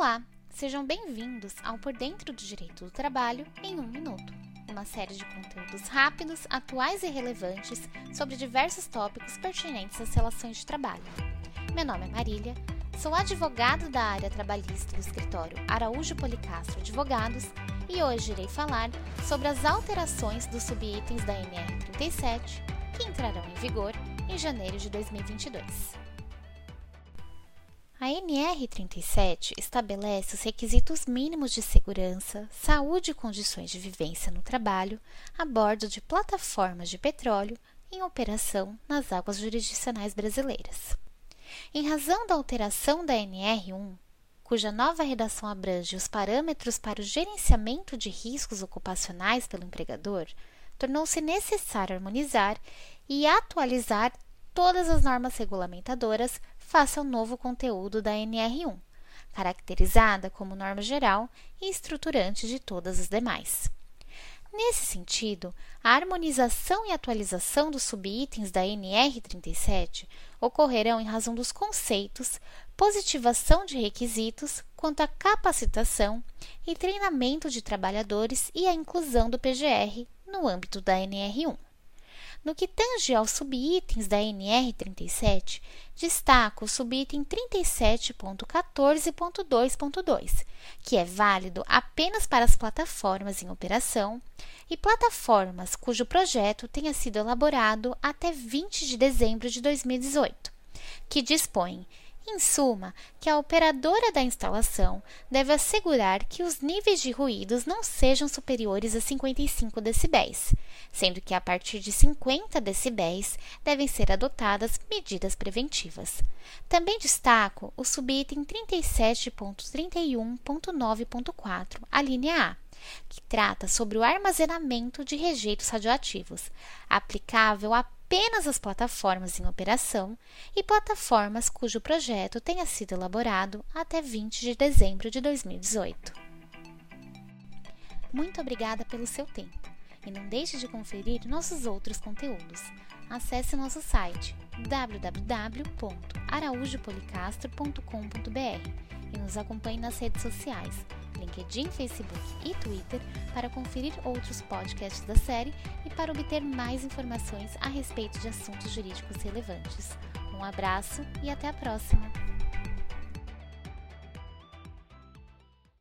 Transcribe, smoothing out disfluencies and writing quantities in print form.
Olá, sejam bem-vindos ao Por Dentro do Direito do Trabalho em 1 Minuto, uma série de conteúdos rápidos, atuais e relevantes sobre diversos tópicos pertinentes às relações de trabalho. Meu nome é Marília, sou advogada da área trabalhista do escritório Araújo Policastro Advogados e hoje irei falar sobre as alterações dos subitens da NR 37 que entrarão em vigor em janeiro de 2022. A NR 37 estabelece os requisitos mínimos de segurança, saúde e condições de vivência no trabalho a bordo de plataformas de petróleo em operação nas águas jurisdicionais brasileiras. Em razão da alteração da NR 1, cuja nova redação abrange os parâmetros para o gerenciamento de riscos ocupacionais pelo empregador, tornou-se necessário harmonizar e atualizar todas as normas regulamentadoras face ao novo conteúdo da NR 1, caracterizada como norma geral e estruturante de todas as demais. Nesse sentido, a harmonização e atualização dos subitens da NR 37 ocorrerão em razão dos conceitos, positivação de requisitos quanto à capacitação e treinamento de trabalhadores e a inclusão do PGR no âmbito da NR 1. No que tange aos subitens da NR 37, destaco o subitem 37.14.2.2, que é válido apenas para as plataformas em operação e plataformas cujo projeto tenha sido elaborado até 20 de dezembro de 2018, que dispõe, em suma, que a operadora da instalação deve assegurar que os níveis de ruídos não sejam superiores a 55 decibéis, sendo que a partir de 50 decibéis devem ser adotadas medidas preventivas. Também destaco o subitem 37.31.9.4, a linha A, que trata sobre o armazenamento de rejeitos radioativos, aplicável apenas às plataformas em operação e plataformas cujo projeto tenha sido elaborado até 20 de dezembro de 2018. Muito obrigada pelo seu tempo e não deixe de conferir nossos outros conteúdos. Acesse nosso site www.araújopolicastro.com.br e nos acompanhe nas redes sociais, LinkedIn, Facebook e Twitter para conferir outros podcasts da série e para obter mais informações a respeito de assuntos jurídicos relevantes. Um abraço e até a próxima!